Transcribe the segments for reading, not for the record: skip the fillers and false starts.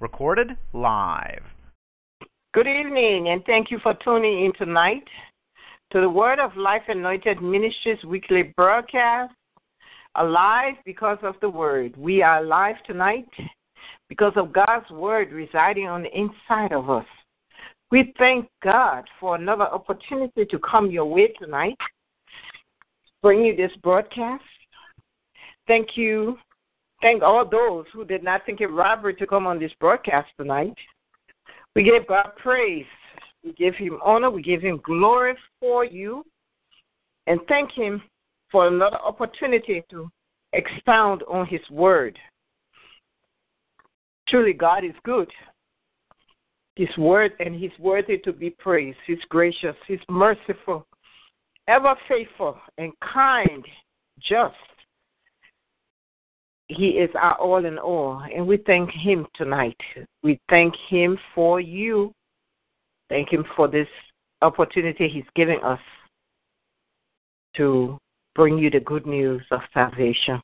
Recorded live. Good evening, and thank you for tuning in tonight to the Word of Life Anointed Ministries weekly broadcast, Alive Because of the Word. We are alive tonight because of God's Word residing on the inside of us. We thank God for another opportunity to come your way tonight, bring you this broadcast. Thank you. Thank all those who did not think it robbery to come on this broadcast tonight. We give God praise. We give him honor. We give him glory for you. And thank him for another opportunity to expound on his word. Truly, God is good. His word, and he's worthy to be praised. He's gracious. He's merciful, ever faithful, and kind, just. He is our all in all, and we thank him tonight. We thank him for you. Thank him for this opportunity he's giving us to bring you the good news of salvation.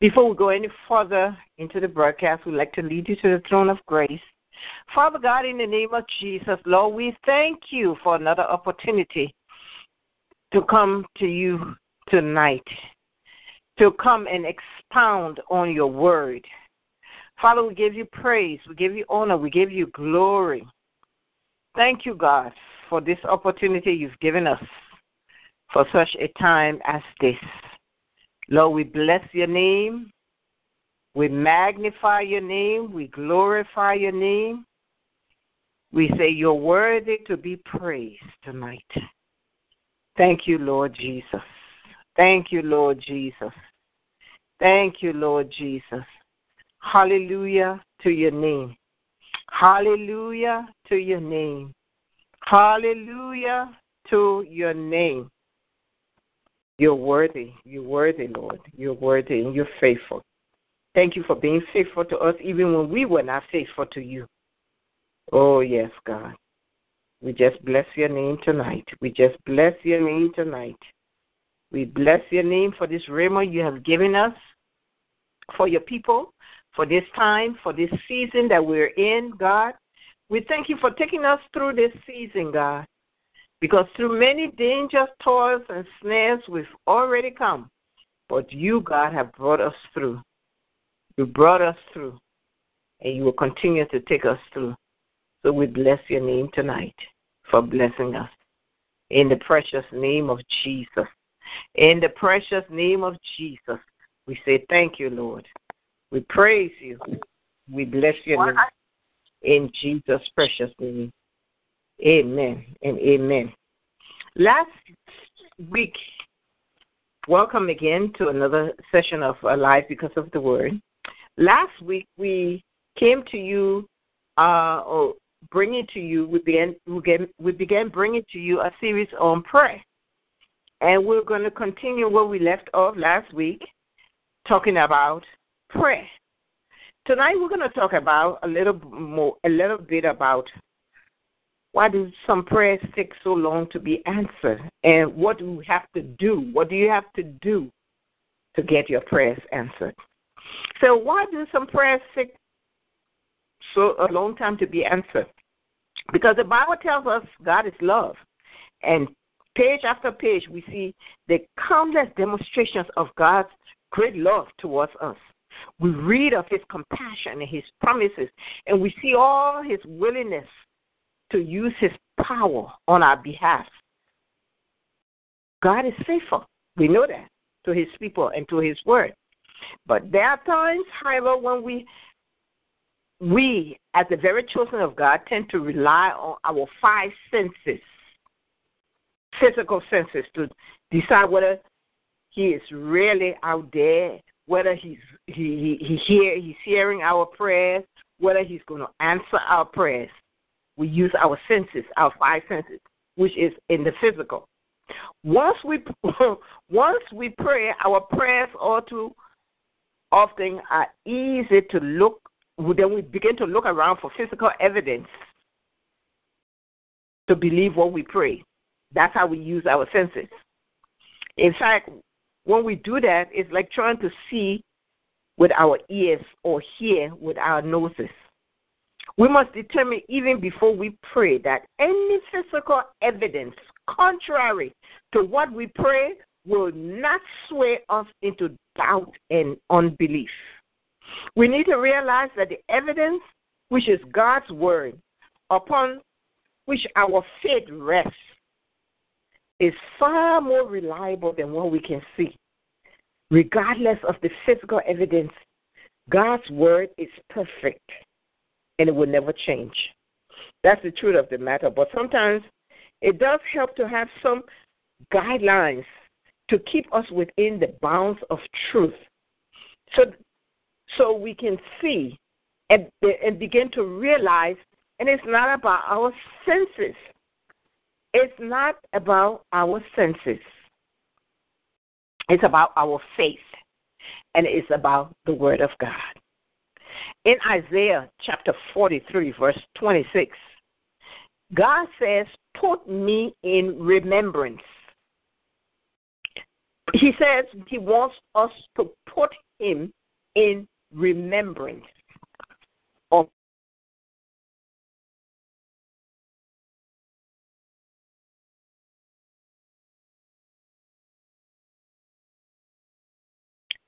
Before we go any further into the broadcast, we'd like to lead you to the throne of grace. Father God, in the name of Jesus, Lord, we thank you for another opportunity to come to you tonight, to come and expound on your word. Father, we give you praise, we give you honor, we give you glory. Thank you, God, for this opportunity you've given us for such a time as this. Lord, we bless your name. We magnify your name. We glorify your name. We say you're worthy to be praised tonight. Thank you, Lord Jesus. Thank you, Lord Jesus. Thank you, Lord Jesus. Hallelujah to your name. Hallelujah to your name. Hallelujah to your name. You're worthy, Lord. You're worthy and you're faithful. Thank you for being faithful to us even when we were not faithful to you. Oh, yes, God. We just bless your name tonight. We just bless your name tonight. We bless your name for this rhema you have given us, for your people, for this time, for this season that we're in, God. We thank you for taking us through this season, God, because through many dangers, toils, and snares we've already come, but you, God, have brought us through. You brought us through, and you will continue to take us through. So we bless your name tonight for blessing us. In the precious name of Jesus. In the precious name of Jesus, we say thank you, Lord. We praise you. We bless your name. In Jesus' precious name. Amen and amen. Last week, welcome again to another session of Alive Because of the Word. Last week, we came to you, we began bringing to you a series on prayer. And we're going to continue where we left off last week, talking about prayer. Tonight, we're going to talk about a little bit about why do some prayers take so long to be answered, and what do we have to do? What do you have to do to get your prayers answered? So why do some prayers take so a long time to be answered? Because the Bible tells us God is love. And page after page, we see the countless demonstrations of God's great love towards us. We read of his compassion and his promises, and we see all his willingness to use his power on our behalf. God is faithful. We know that, to his people and to his word. But there are times, however, when we, as the very children of God, tend to rely on our five senses, physical senses, to decide whether he is really out there, whether he's hearing our prayers, whether he's going to answer our prayers. We use our senses, our five senses, which is in the physical. Once we pray, our prayers all too often are easy to look. Then we begin to look around for physical evidence to believe what we pray. That's how we use our senses. In fact, when we do that, it's like trying to see with our ears or hear with our noses. We must determine even before we pray that any physical evidence contrary to what we pray will not sway us into doubt and unbelief. We need to realize that the evidence, which is God's word, upon which our faith rests, is far more reliable than what we can see. Regardless of the physical evidence, God's word is perfect, and it will never change. That's the truth of the matter. But sometimes it does help to have some guidelines to keep us within the bounds of truth, so we can see and begin to realize. And it's not about our senses. It's not about our senses. It's about our faith, and it's about the Word of God. In Isaiah chapter 43, verse 26, God says, "Put me in remembrance." He says he wants us to put him in remembrance of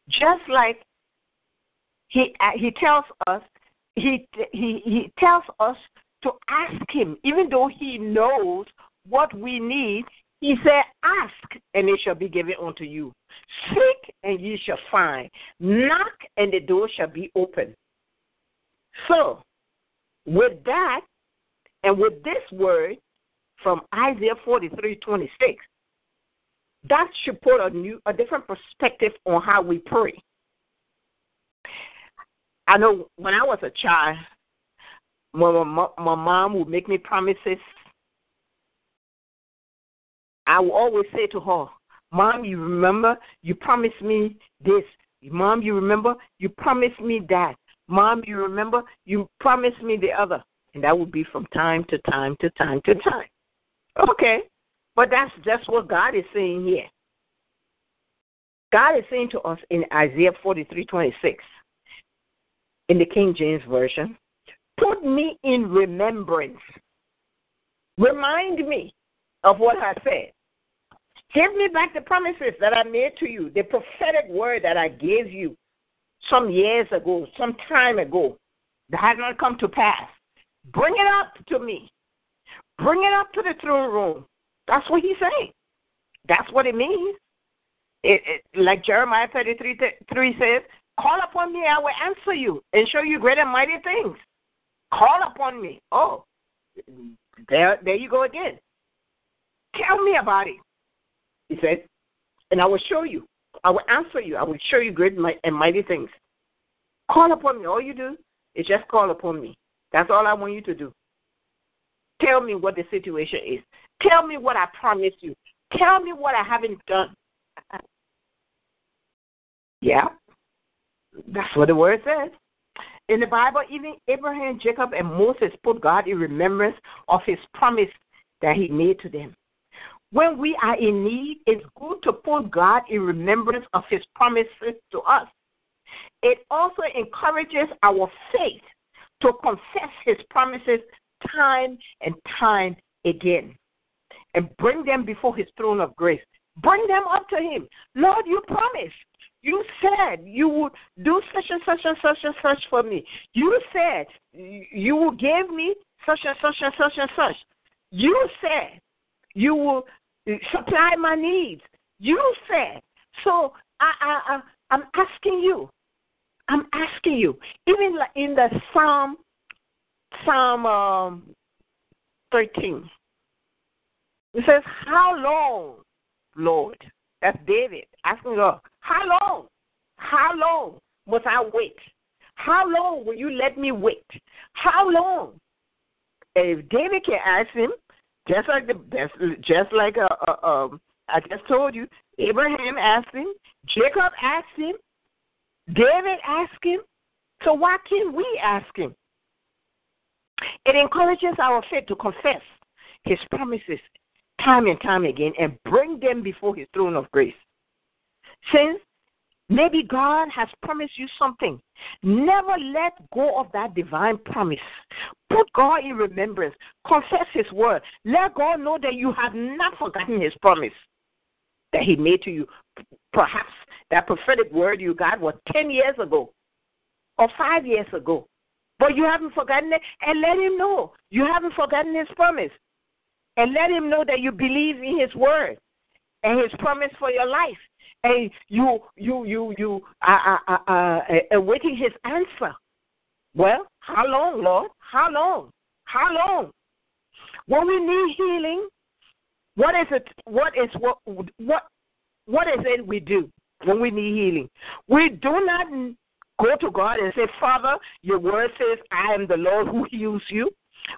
just like he tells us to ask him, even though he knows what we need. He said, "Ask, and it shall be given unto you. Seek, and ye shall find. Knock, and the door shall be open." So, with that, and with this word from Isaiah 43:26, that should put a different perspective on how we pray. I know when I was a child, my mom would make me promises. I will always say to her, "Mom, you remember you promised me this. Mom, you remember you promised me that. Mom, you remember you promised me the other." And that would be from time to time. Okay, but that's just what God is saying here. God is saying to us in Isaiah 43:26, in the King James Version, "Put me in remembrance." Remind me of what I said. Give me back the promises that I made to you, the prophetic word that I gave you some time ago, that has not come to pass. Bring it up to me. Bring it up to the throne room. That's what he's saying. That's what it means. Like Jeremiah 33:3 says, "Call upon me, I will answer you, and show you great and mighty things. Call upon me." Oh, there you go again. "Tell me about it," he said, "and I will show you. I will answer you. I will show you great and mighty things." Call upon me. All you do is just call upon me. That's all I want you to do. Tell me what the situation is. Tell me what I promised you. Tell me what I haven't done. Yeah, that's what the word says. In the Bible, even Abraham, Jacob, and Moses put God in remembrance of his promise that he made to them. When we are in need, it's good to put God in remembrance of his promises to us. It also encourages our faith to confess his promises time and time again and bring them before his throne of grace. Bring them up to him. "Lord, you promised. You said you would do such and such and such and such for me. You said you will give me such and such and such and such. You said you will supply my needs. You said, so I'm asking you. I'm asking you." Even in the Psalm 13, it says, "How long, Lord?" That's David asking God, How long must I wait? How long will you let me wait? How long? And if David can ask him, just like I just told you, Abraham asked him, Jacob asked him, David asked him, so why can't we ask him? It encourages our faith to confess his promises time and time again and bring them before his throne of grace. Since Maybe God has promised you something. Never let go of that divine promise. Put God in remembrance. Confess his word. Let God know that you have not forgotten his promise that he made to you. Perhaps that prophetic word you got was 10 years ago or 5 years ago. But you haven't forgotten it, and let him know you haven't forgotten his promise. And let him know that you believe in his word and his promise for your life. And you are awaiting his answer. Well, how long, Lord? How long? How long? When we need healing, what is it we do when we need healing? We do not go to God and say, Father, your word says, I am the Lord who heals you.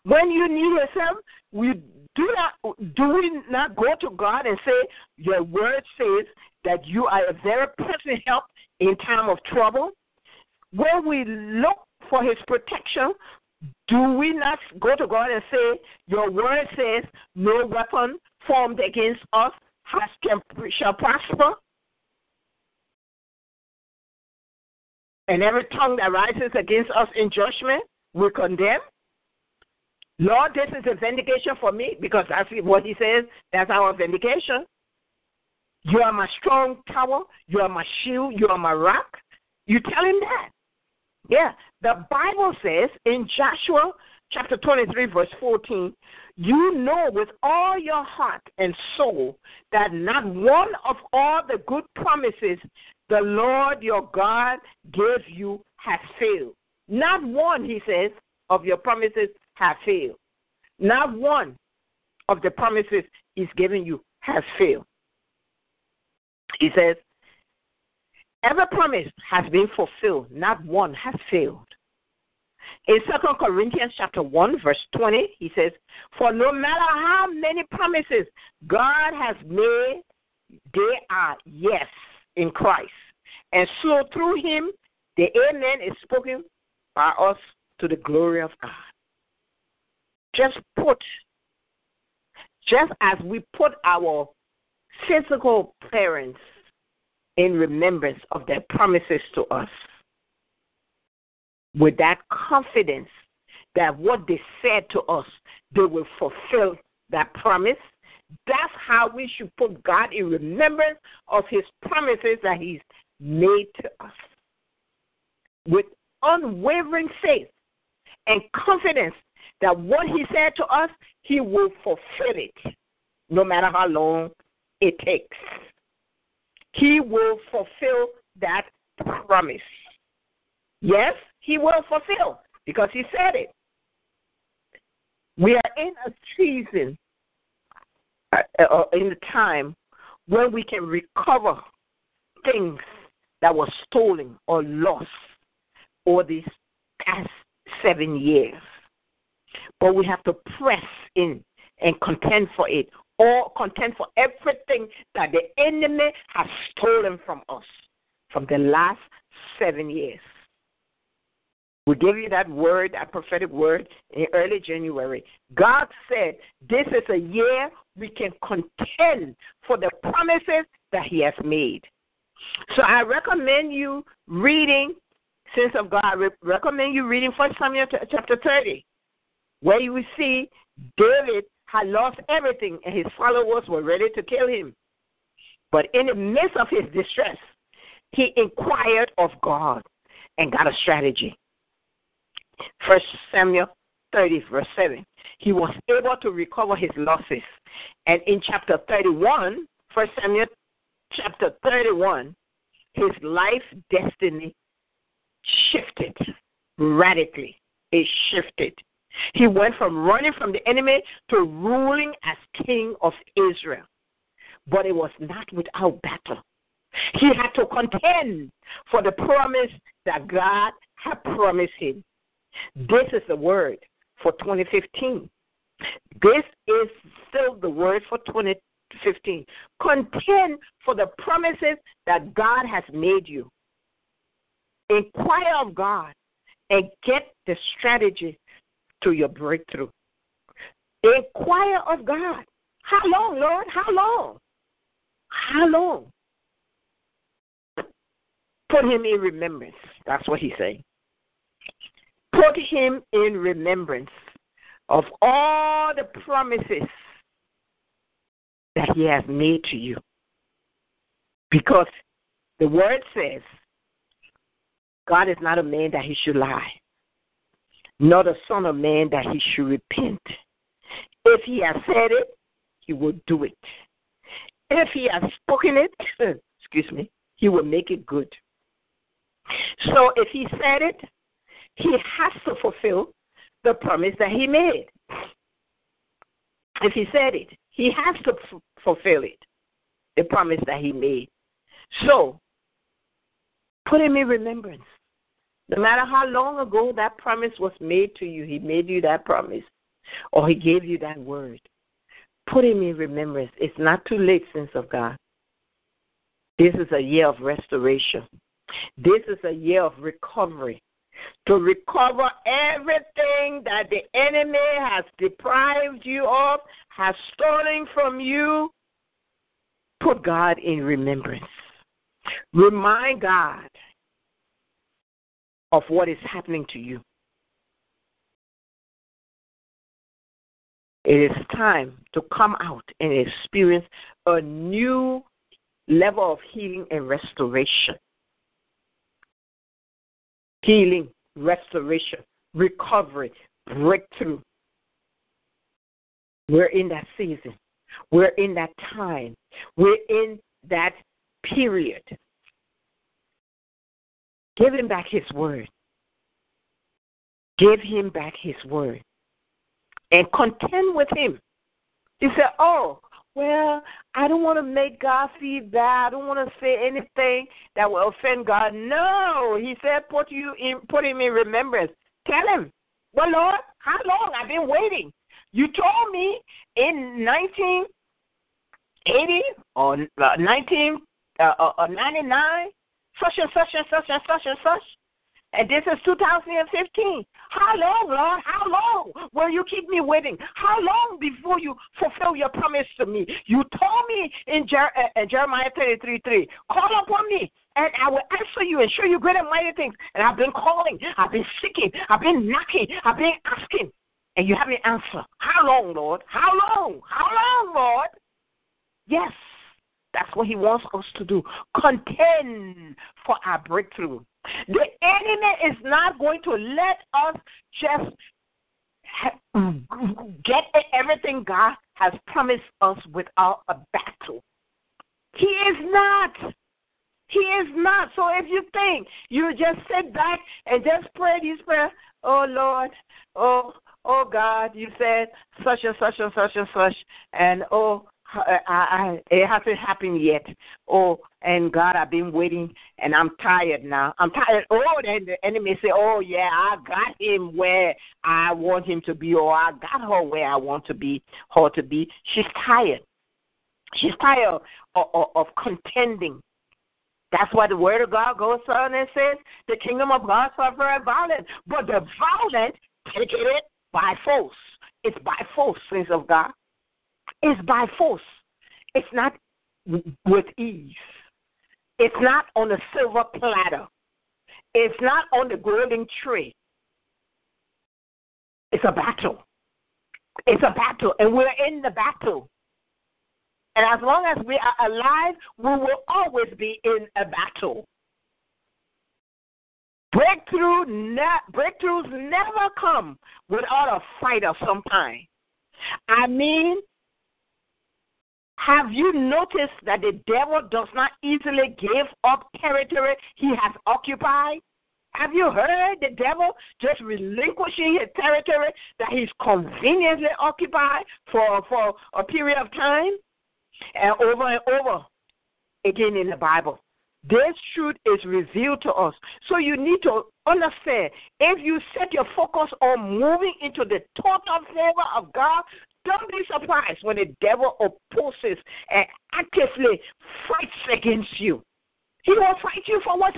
When you need yourself, do we not go to God and say, your word says that you are a very present help in time of trouble? When we look for his protection, do we not go to God and say, your word says, no weapon formed against us shall prosper? And every tongue that rises against us in judgment, we condemn. Lord, this is a vindication for me, because that's what he says. That's our vindication. You are my strong tower. You are my shield. You are my rock. You tell him that. Yeah. The Bible says in Joshua chapter 23, verse 14, you know with all your heart and soul that not one of all the good promises the Lord your God gave you has failed. Not one, he says, of your promises has failed. Not one of the promises he's given you has failed. He says, every promise has been fulfilled. Not one has failed. In 2 Corinthians chapter 1, verse 20, he says, for no matter how many promises God has made, they are yes in Christ. And so through him, the amen is spoken by us to the glory of God. Just as we put our physical parents in remembrance of their promises to us, with that confidence that what they said to us, they will fulfill that promise. That's how we should put God in remembrance of his promises that he's made to us. With unwavering faith and confidence that what he said to us, he will fulfill it, no matter how long it takes. He will fulfill that promise. Yes, he will fulfill, because he said it. We are in a season, in a time where we can recover things that were stolen or lost over these past 7 years. But we have to press in and contend for it, or contend for everything that the enemy has stolen from us from the last 7 years. We gave you that word, that prophetic word, in early January. God said this is a year we can contend for the promises that he has made. So I recommend you reading, Sins of God, I recommend you reading 1 Samuel chapter 30, where you will see David had lost everything and his followers were ready to kill him. But in the midst of his distress, he inquired of God and got a strategy. 1 Samuel 30, verse 7. He was able to recover his losses. And in chapter 31, 1 Samuel chapter 31, his life destiny shifted radically. It shifted. He went from running from the enemy to ruling as king of Israel. But it was not without battle. He had to contend for the promise that God had promised him. This is the word for 2015. This is still the word for 2015. Contend for the promises that God has made you. Inquire of God and get the strategy to your breakthrough. Inquire of God. How long, Lord? How long? How long? Put him in remembrance. That's what he said. Put him in remembrance of all the promises that he has made to you. Because the word says, God is not a man that he should lie, nor the son of man that he should repent. If he has said it, he will do it. If he has spoken it, he will make it good. So if he said it, he has to fulfill the promise that he made. If he said it, he has to fulfill it, the promise that he made. So put him in remembrance. No matter how long ago that promise was made to you, he made you that promise, or he gave you that word. Put him in remembrance. It's not too late, saints of God. This is a year of restoration. This is a year of recovery, to recover everything that the enemy has deprived you of, has stolen from you. Put God in remembrance. Remind God of what is happening to you. It is time to come out and experience a new level of healing and restoration. Healing, restoration, recovery, breakthrough. We're in that season. We're in that time. We're in that period. Give him back his word. Give him back his word. And contend with him. He said, I don't want to make God feel bad. I don't want to say anything that will offend God. No, he said, put him in remembrance. Tell him, well, Lord, how long? I've been waiting. You told me in 1980 or 1999, such and such and such and such and such. And this is 2015. How long, Lord? How long will you keep me waiting? How long before you fulfill your promise to me? You told me in Jeremiah 33:3, call upon me, and I will answer you and show you great and mighty things. And I've been calling. I've been seeking. I've been knocking. I've been asking. And you haven't answered. How long, Lord? How long? How long, Lord? Yes, that's what he wants us to do. Contend for our breakthrough. The enemy is not going to let us just get everything God has promised us without a battle. He is not. He is not. So if you think you just sit back and just pray these prayers, oh, Lord, oh God, you said such and such and such and such, and it hasn't happened yet. Oh, and God, I've been waiting, and I'm tired now. I'm tired. Oh, then the enemy say, oh, yeah, I got him where I want him to be, or I got her where I want to be, her to be. She's tired. She's tired of contending. That's why the word of God goes on and says, the kingdom of God suffereth violence, but the violent take it by force. It's by force, saints of God. It's by force. It's not with ease. It's not on a silver platter. It's not on the golden tray. It's a battle. It's a battle, and we're in the battle. And as long as we are alive, we will always be in a battle. Breakthroughs never come without a fight of some kind. I mean, have you noticed that the devil does not easily give up territory he has occupied? Have you heard the devil just relinquishing his territory that he's conveniently occupied for a period of time? And over again in the Bible, this truth is revealed to us. So you need to understand, if you set your focus on moving into the total favor of God, don't be surprised when the devil opposes and actively fights against you. He will fight you for what's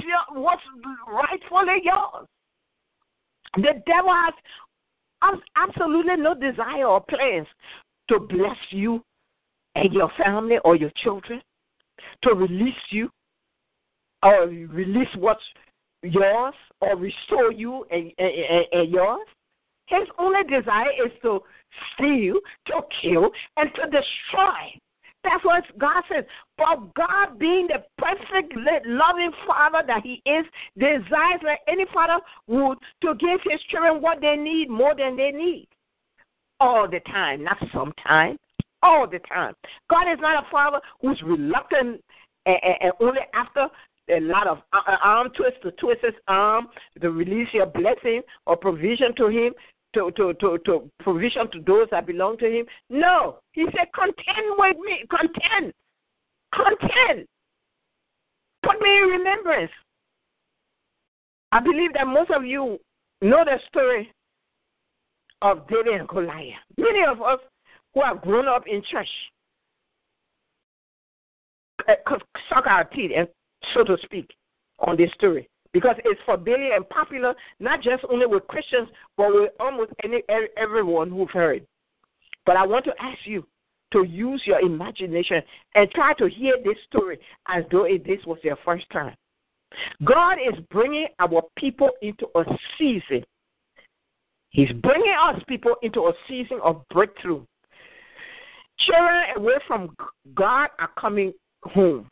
rightfully yours. The devil has absolutely no desire or plans to bless you and your family or your children, to release you or release what's yours or restore you and yours. His only desire is to steal, to kill, and to destroy. That's what God says. But God, being the perfect, loving Father that He is, desires like any father would to give His children what they need more than they need. All the time, not sometimes, all the time. God is not a father who's reluctant and only after a lot of arm twists to twist his arm to release your blessing or provision to him. To provision to those that belong to him. No. He said, contend with me. Contend. Contend. Put me in remembrance. I believe that most of you know the story of David and Goliath. Many of us who have grown up in church suck our teeth, so to speak, on this story. Because it's familiar and popular, not just only with Christians, but with almost everyone who've heard. But I want to ask you to use your imagination and try to hear this story as though this was your first time. God is bringing our people into a season. He's bringing us people into a season of breakthrough. Children away from God are coming home.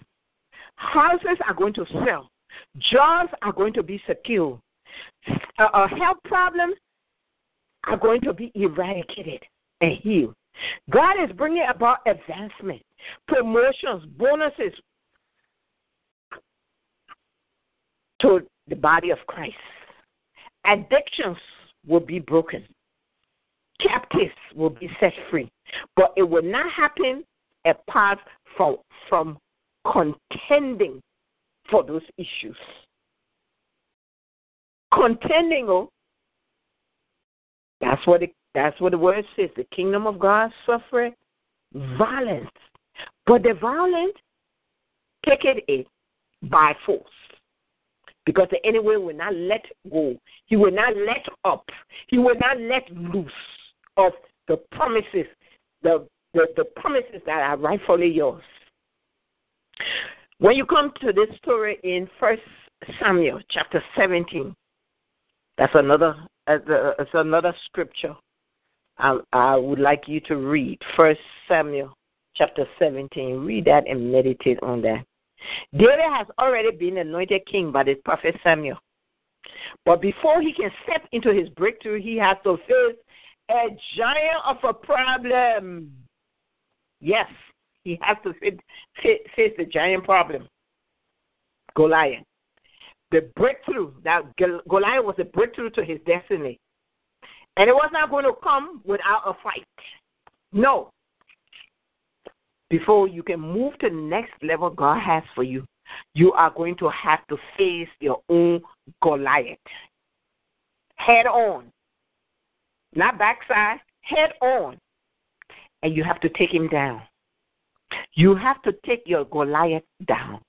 Houses are going to sell. Jobs are going to be secure. Health problems are going to be eradicated and healed. God is bringing about advancement, promotions, bonuses to the body of Christ. Addictions will be broken. Captives will be set free. But it will not happen apart from contending for those issues. Contending, that's what the word says. The kingdom of God suffereth violence, but the violent take it by force, because the enemy will not let go. He will not let up. He will not let loose of the promises, the promises that are rightfully yours. When you come to this story in 1 Samuel chapter 17, that's another scripture I would like you to read. 1 Samuel chapter 17. Read that and meditate on that. David has already been anointed king by the prophet Samuel. But before he can step into his breakthrough, he has to face a giant of a problem. Yes. He has to face the giant problem, Goliath. The breakthrough, that Goliath was a breakthrough to his destiny. And it was not going to come without a fight. No. Before you can move to the next level God has for you, you are going to have to face your own Goliath. Head on. Not backside, head on. And you have to take him down. You have to take your Goliath down.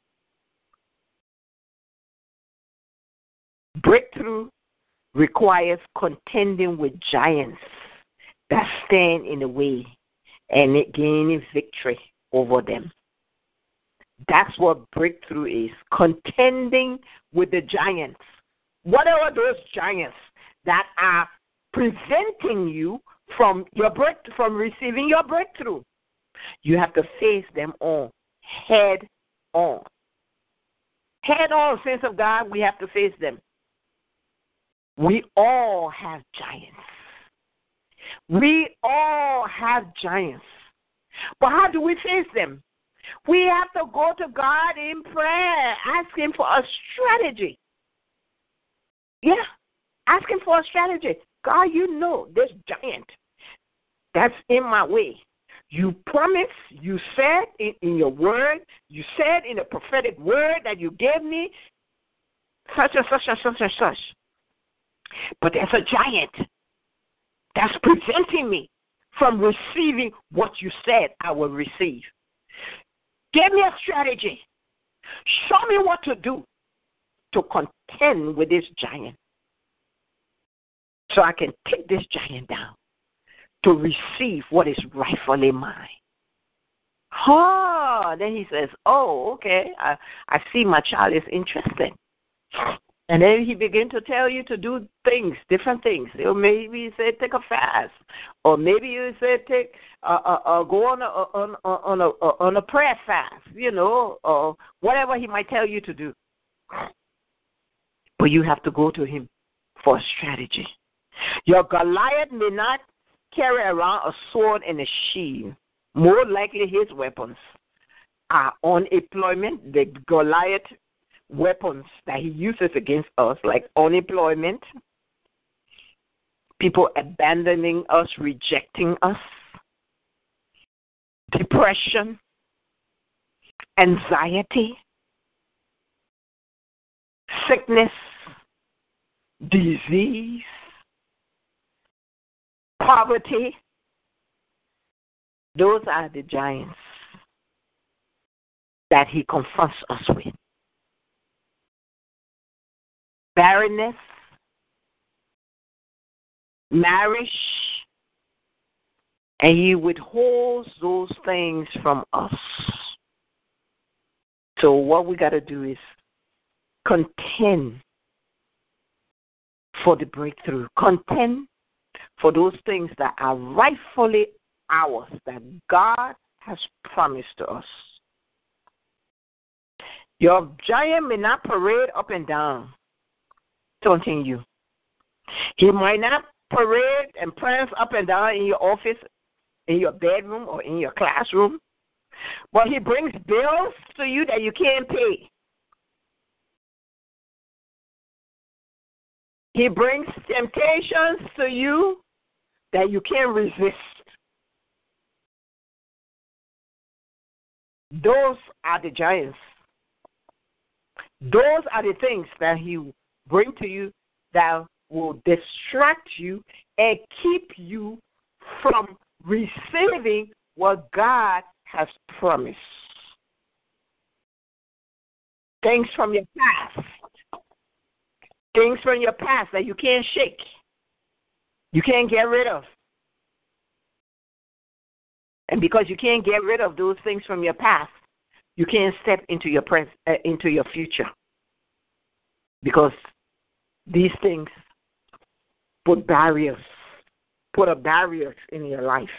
Breakthrough requires contending with giants that stand in the way and gaining victory over them. That's what breakthrough is, contending with the giants. Whatever those giants that are preventing you from receiving your breakthrough. You have to face them on, head on. Head on, saints of God, we have to face them. We all have giants. We all have giants. But how do we face them? We have to go to God in prayer, ask Him for a strategy. Yeah, ask Him for a strategy. God, you know this giant that's in my way. You promised, you said in your word, you said in the prophetic word that you gave me, such and such and such and such. But there's a giant that's preventing me from receiving what you said I will receive. Give me a strategy. Show me what to do to contend with this giant so I can take this giant down, to receive what is rightfully mine. Oh, then he says, oh, okay, I see my child is interested. And then he begins to tell you to do things, different things. He'll maybe say take a fast, or maybe you say take go on a prayer fast, you know, or whatever he might tell you to do. But you have to go to him for a strategy. Your Goliath may not carry around a sword and a shield. More likely his weapons are on employment, the Goliath weapons that he uses against us, like unemployment, people abandoning us, rejecting us, depression, anxiety, sickness, disease, poverty. Those are the giants that he confronts us with. Barrenness, marriage, and he withholds those things from us. So what we got to do is contend for the breakthrough. Contend for those things that are rightfully ours, that God has promised to us. Your giant may not parade up and down, taunting you. He might not parade and prance up and down in your office, in your bedroom, or in your classroom, but he brings bills to you that you can't pay. He brings temptations to you that you can't resist. Those are the giants. Those are the things that he bring to you that will distract you and keep you from receiving what God has promised. Things from your past. Things from your past that you can't shake. You can't get rid of. And because you can't get rid of those things from your past, you can't step into your future. Because these things put up barriers in your life.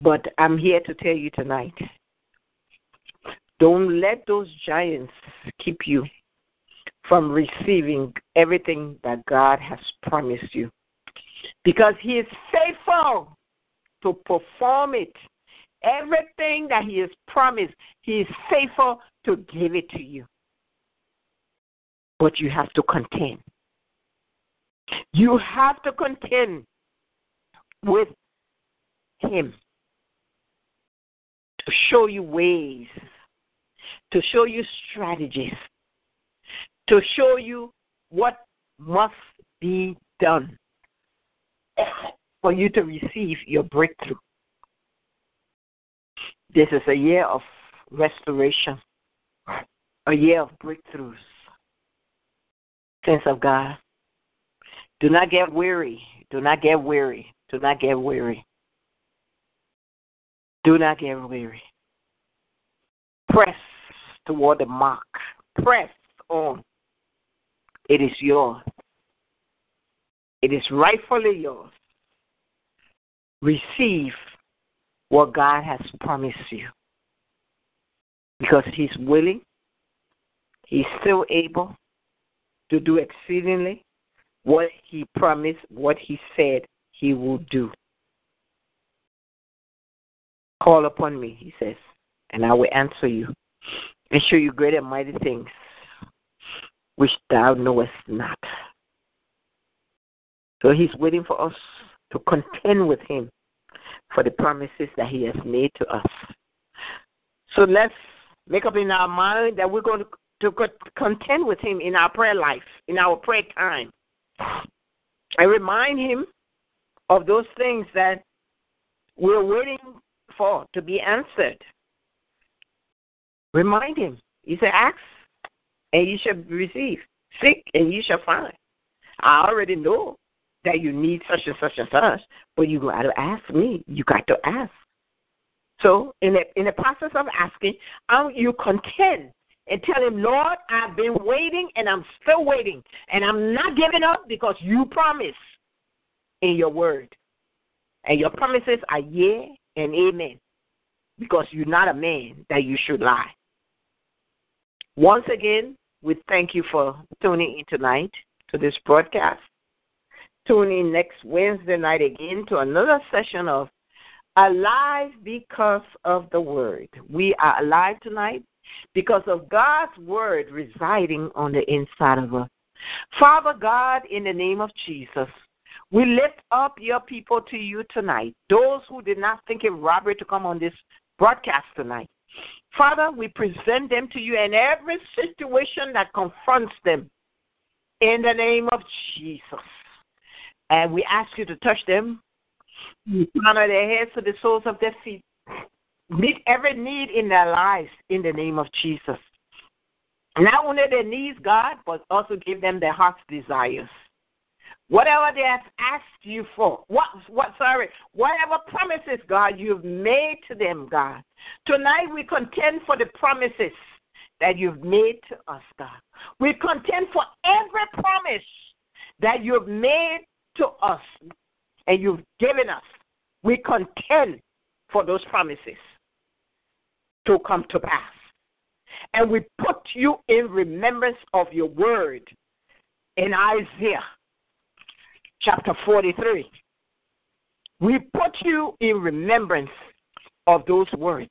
But I'm here to tell you tonight, don't let those giants keep you from receiving everything that God has promised you, because he is faithful to perform it. Everything that he has promised, he is faithful to give it to you. But you have to contend. You have to contend with him to show you ways, to show you strategies, to show you what must be done for you to receive your breakthrough. This is a year of restoration, a year of breakthroughs. Saints of God, do not get weary. Do not get weary. Do not get weary. Do not get weary. Press toward the mark. Press on. It is yours. It is rightfully yours. Receive what God has promised you, because he's willing, he's still able to do exceedingly what he promised, what he said he will do. Call upon me, he says, and I will answer you and show you great and mighty things which thou knowest not. So he's waiting for us to contend with him for the promises that he has made to us. So let's make up in our mind that we're going to contend with him in our prayer life, in our prayer time. And remind him of those things that we're waiting for to be answered. Remind him. He said, ask, and you shall receive. Seek, and you shall find. I already know that you need such and such and such, but you got to ask me. You got to ask. So in the process of asking, you contend and tell him, Lord, I've been waiting and I'm still waiting, and I'm not giving up because you promise in your word. And your promises are yea and amen, because you're not a man that you should lie. Once again, we thank you for tuning in tonight to this broadcast. Tune in next Wednesday night again to another session of Alive Because of the Word. We are alive tonight because of God's Word residing on the inside of us. Father God, in the name of Jesus, we lift up your people to you tonight, those who did not think it robbery to come on this broadcast tonight. Father, we present them to you in every situation that confronts them in the name of Jesus. And we ask you to touch them, honor their heads to the soles of their feet, meet every need in their lives in the name of Jesus. Not only their needs, God, but also give them their heart's desires. Whatever they have asked you for, whatever promises, God, you've made to them, God. Tonight we contend for the promises that you've made to us, God. We contend for every promise that you've made to us and you've given us. We contend for those promises to come to pass. And we put you in remembrance of your word in Isaiah chapter 43. We put you in remembrance of those words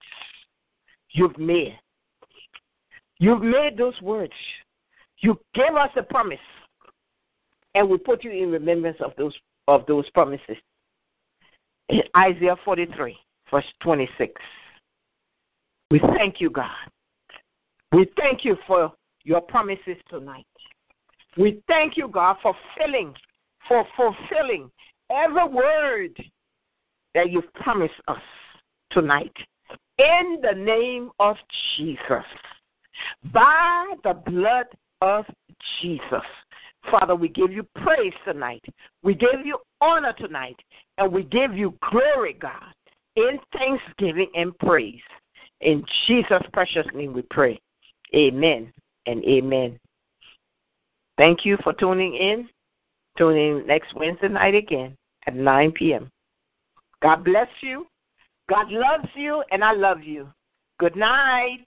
you've made. You've made those words. You gave us a promise. And we put you in remembrance of those promises. In Isaiah 43, verse 26. We thank you, God. We thank you for your promises tonight. We thank you, God, for fulfilling every word that you've promised us tonight. In the name of Jesus. By the blood of Jesus. Father, we give you praise tonight. We give you honor tonight. And we give you glory, God, in thanksgiving and praise. In Jesus' precious name we pray. Amen and amen. Thank you for tuning in. Tune in next Wednesday night again at 9 p.m. God bless you. God loves you, and I love you. Good night.